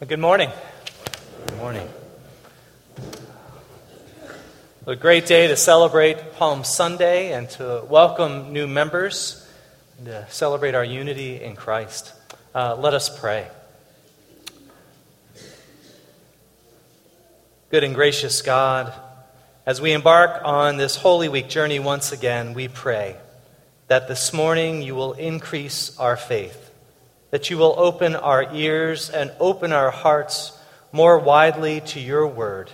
Well, good morning. Good morning. A great day to celebrate Palm Sunday and to welcome new members and to celebrate our unity in Christ. Let us pray. Good and gracious God, as we embark on this Holy Week journey once again, we pray that this morning you will increase our faith, that you will open our ears and open our hearts more widely to your word,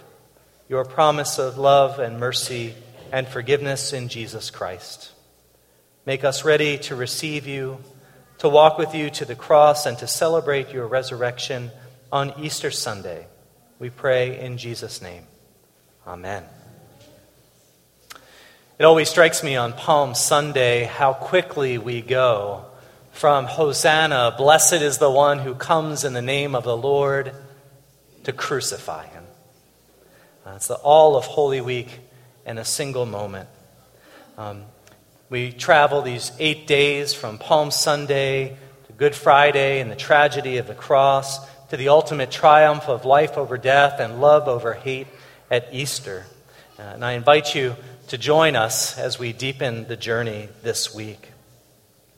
your promise of love and mercy and forgiveness in Jesus Christ. Make us ready to receive you, to walk with you to the cross, and to celebrate your resurrection on Easter Sunday. We pray in Jesus' name. Amen. It always strikes me on Palm Sunday how quickly we go from Hosanna, blessed is the one who comes in the name of the Lord, to crucify him. It's the all of Holy Week in a single moment. We travel these 8 days from Palm Sunday to Good Friday and the tragedy of the cross to the ultimate triumph of life over death and love over hate at Easter. And I invite you to join us as we deepen the journey this week.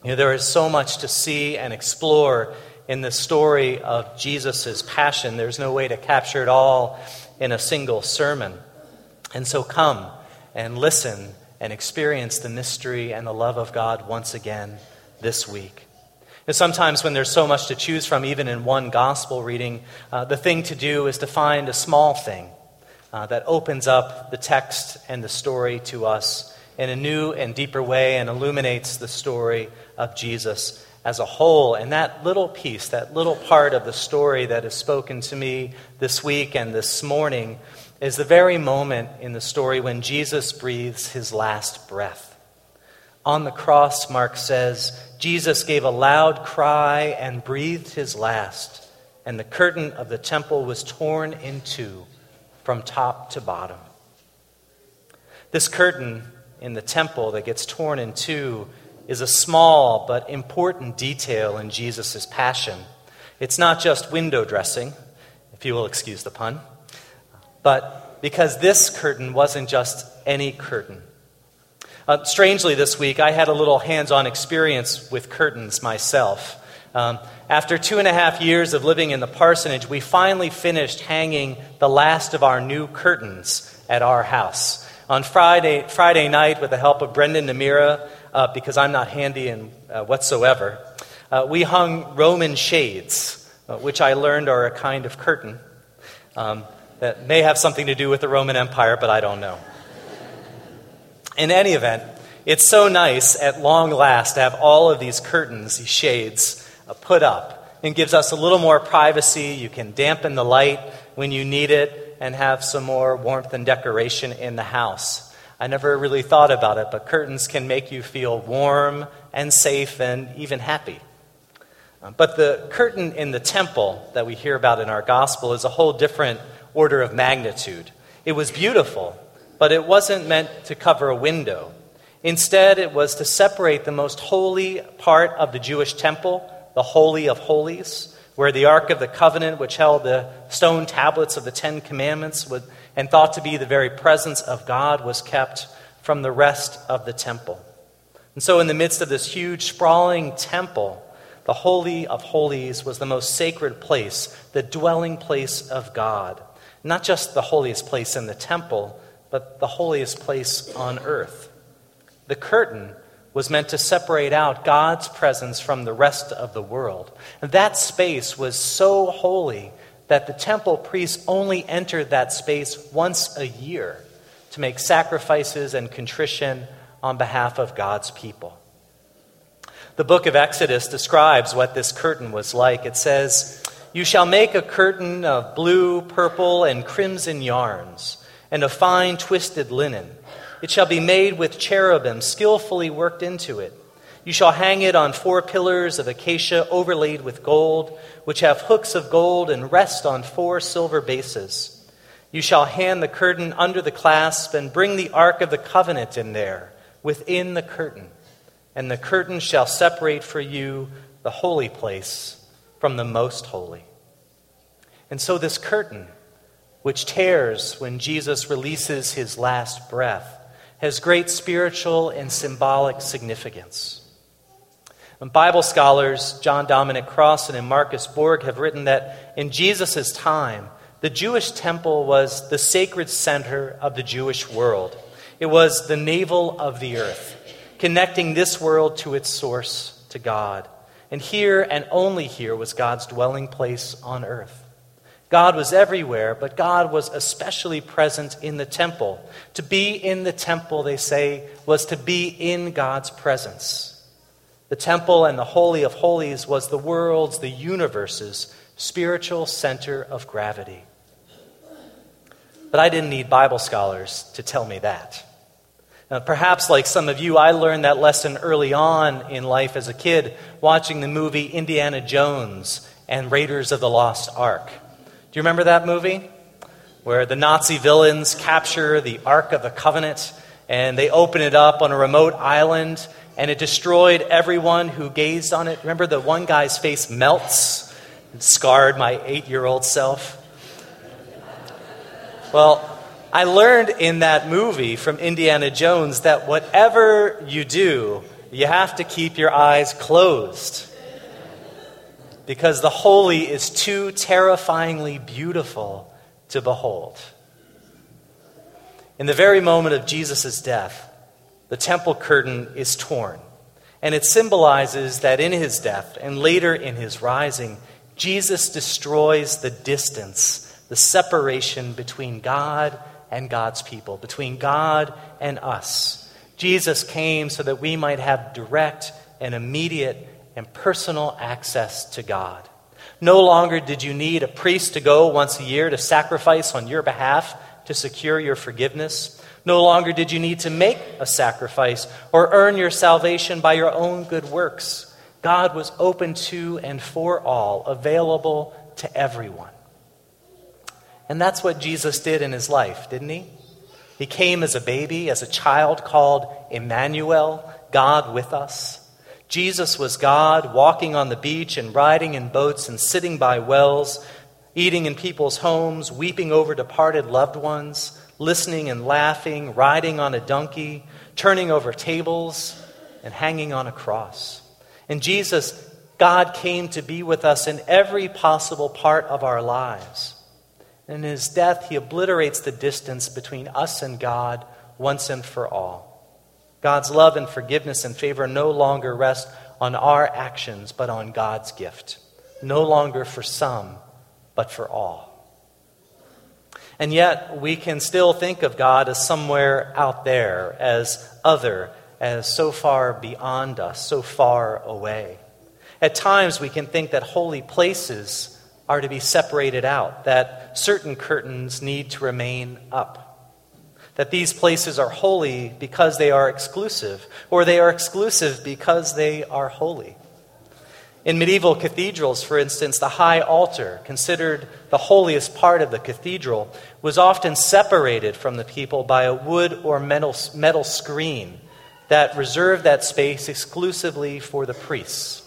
There is so much to see and explore in the story of Jesus' passion. There's no way to capture it all in a single sermon. And so come and listen and experience the mystery and the love of God once again this week. And sometimes when there's so much to choose from, even in one gospel reading, the thing to do is to find a small thing that opens up the text and the story to us in a new and deeper way and illuminates the story of Jesus as a whole. And that little piece, that little part of the story that is spoken to me this week and this morning is the very moment in the story when Jesus breathes his last breath. On the cross, Mark says, Jesus gave a loud cry and breathed his last, and the curtain of the temple was torn in two from top to bottom. This curtain in the temple that gets torn in two is a small but important detail in Jesus' passion. It's not just window dressing, if you will excuse the pun, but because this curtain wasn't just any curtain. Strangely, this week, I had a little hands-on experience with curtains myself. After 2.5 years of living in the parsonage, we finally finished hanging the last of our new curtains at our house. On Friday night, with the help of Brendan Namira, because I'm not handy in whatsoever, we hung Roman shades, which I learned are a kind of curtain that may have something to do with the Roman Empire, but I don't know. In any event, it's so nice at long last to have all of these curtains, these shades, put up. It gives us a little more privacy. You can dampen the light when you need it and have some more warmth and decoration in the house. I never really thought about it, but curtains can make you feel warm and safe and even happy. But the curtain in the temple that we hear about in our gospel is a whole different order of magnitude. It was beautiful, but it wasn't meant to cover a window. Instead, it was to separate the most holy part of the Jewish temple, the Holy of Holies, where the Ark of the Covenant, which held the stone tablets of the Ten Commandments and thought to be the very presence of God, was kept from the rest of the temple. And so in the midst of this huge, sprawling temple, the Holy of Holies was the most sacred place, the dwelling place of God. Not just the holiest place in the temple, but the holiest place on earth. The curtain was meant to separate out God's presence from the rest of the world. And that space was so holy that the temple priests only entered that space once a year to make sacrifices and contrition on behalf of God's people. The book of Exodus describes what this curtain was like. It says, "You shall make a curtain of blue, purple, and crimson yarns, and of fine twisted linen. It shall be made with cherubim skillfully worked into it. You shall hang it on 4 pillars of acacia overlaid with gold, which have hooks of gold and rest on 4 silver bases. You shall hand the curtain under the clasp and bring the Ark of the Covenant in there, within the curtain. And the curtain shall separate for you the holy place from the most holy." And so this curtain, which tears when Jesus releases his last breath, has great spiritual and symbolic significance. And Bible scholars John Dominic Crossan and Marcus Borg have written that in Jesus' time, the Jewish temple was the sacred center of the Jewish world. It was the navel of the earth, connecting this world to its source, to God. And here and only here was God's dwelling place on earth. God was everywhere, but God was especially present in the temple. To be in the temple, they say, was to be in God's presence. The temple and the Holy of Holies was the world's, the universe's spiritual center of gravity. But I didn't need Bible scholars to tell me that. Now, perhaps like some of you, I learned that lesson early on in life as a kid, watching the movie Indiana Jones and Raiders of the Lost Ark. Do you remember that movie where the Nazi villains capture the Ark of the Covenant and they open it up on a remote island and it destroyed everyone who gazed on it? Remember the one guy's face melts? It scarred my 8-year-old self. Well, I learned in that movie from Indiana Jones that whatever you do, you have to keep your eyes closed, because the holy is too terrifyingly beautiful to behold. In the very moment of Jesus' death, the temple curtain is torn, and it symbolizes that in his death and later in his rising, Jesus destroys the distance, the separation between God and God's people, between God and us. Jesus came so that we might have direct and immediate and personal access to God. No longer did you need a priest to go once a year to sacrifice on your behalf to secure your forgiveness. No longer did you need to make a sacrifice or earn your salvation by your own good works. God was open to and for all, available to everyone. And that's what Jesus did in his life, didn't he? He came as a baby, as a child called Emmanuel, God with us. Jesus was God, walking on the beach and riding in boats and sitting by wells, eating in people's homes, weeping over departed loved ones, listening and laughing, riding on a donkey, turning over tables, and hanging on a cross. And Jesus, God, came to be with us in every possible part of our lives. And in his death, he obliterates the distance between us and God once and for all. God's love and forgiveness and favor no longer rest on our actions, but on God's gift. No longer for some, but for all. And yet, we can still think of God as somewhere out there, as other, as so far beyond us, so far away. At times, we can think that holy places are to be separated out, that certain curtains need to remain up, that these places are holy because they are exclusive, or they are exclusive because they are holy. In medieval cathedrals, for instance, the high altar, considered the holiest part of the cathedral, was often separated from the people by a wood or metal screen that reserved that space exclusively for the priests.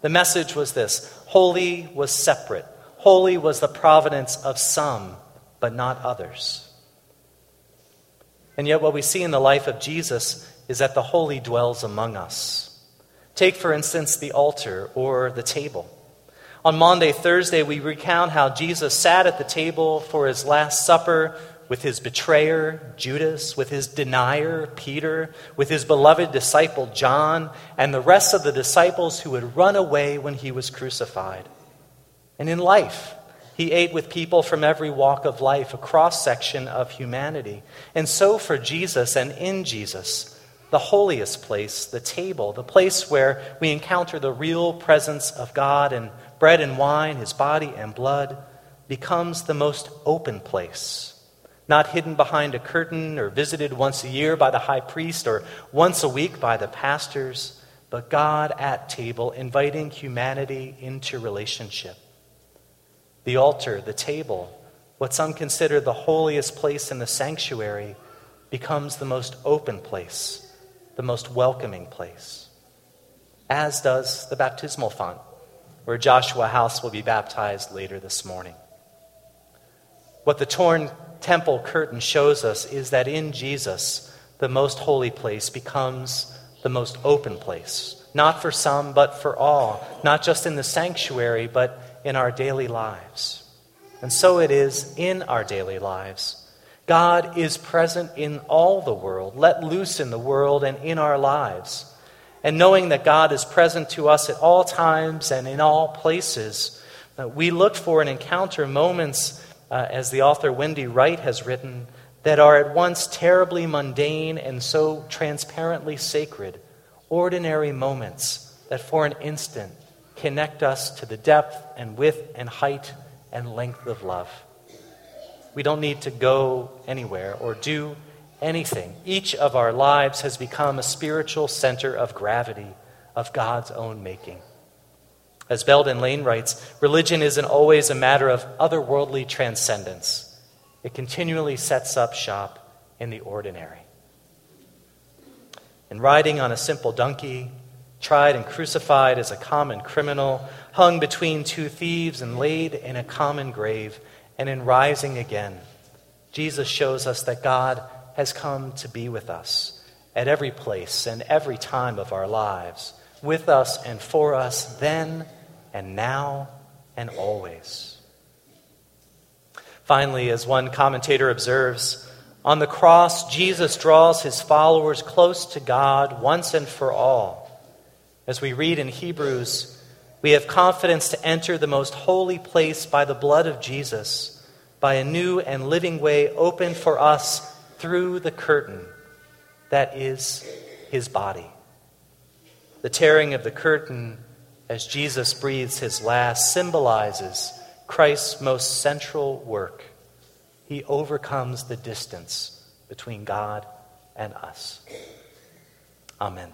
The message was this: holy was separate. Holy was the providence of some, but not others. And yet what we see in the life of Jesus is that the holy dwells among us. Take, for instance, the altar or the table. On Maundy Thursday, we recount how Jesus sat at the table for his last supper with his betrayer, Judas, with his denier, Peter, with his beloved disciple, John, and the rest of the disciples who would run away when he was crucified. And in life, he ate with people from every walk of life, a cross-section of humanity. And so for Jesus and in Jesus, the holiest place, the table, the place where we encounter the real presence of God, and bread and wine, his body and blood, becomes the most open place, not hidden behind a curtain or visited once a year by the high priest or once a week by the pastors, but God at table, inviting humanity into relationship. The altar, the table, what some consider the holiest place in the sanctuary, becomes the most open place, the most welcoming place. As does the baptismal font, where Joshua House will be baptized later this morning. What the torn temple curtain shows us is that in Jesus, the most holy place becomes the most open place, not for some, but for all, not just in the sanctuary, but in our daily lives. And so it is in our daily lives. God is present in all the world, let loose in the world and in our lives. And knowing that God is present to us at all times and in all places, we look for and encounter moments, as the author Wendy Wright has written, that are at once terribly mundane and so transparently sacred, ordinary moments that for an instant connect us to the depth and width and height and length of love. We don't need to go anywhere or do anything. Each of our lives has become a spiritual center of gravity, of God's own making. As Belden Lane writes, religion isn't always a matter of otherworldly transcendence. It continually sets up shop in the ordinary. And riding on a simple donkey, tried and crucified as a common criminal, hung between two thieves and laid in a common grave, and in rising again, Jesus shows us that God has come to be with us at every place and every time of our lives, with us and for us then and now and always. Finally, as one commentator observes, on the cross, Jesus draws his followers close to God once and for all. As we read in Hebrews, we have confidence to enter the most holy place by the blood of Jesus, by a new and living way opened for us through the curtain, that is his body. The tearing of the curtain as Jesus breathes his last symbolizes Christ's most central work. He overcomes the distance between God and us. Amen.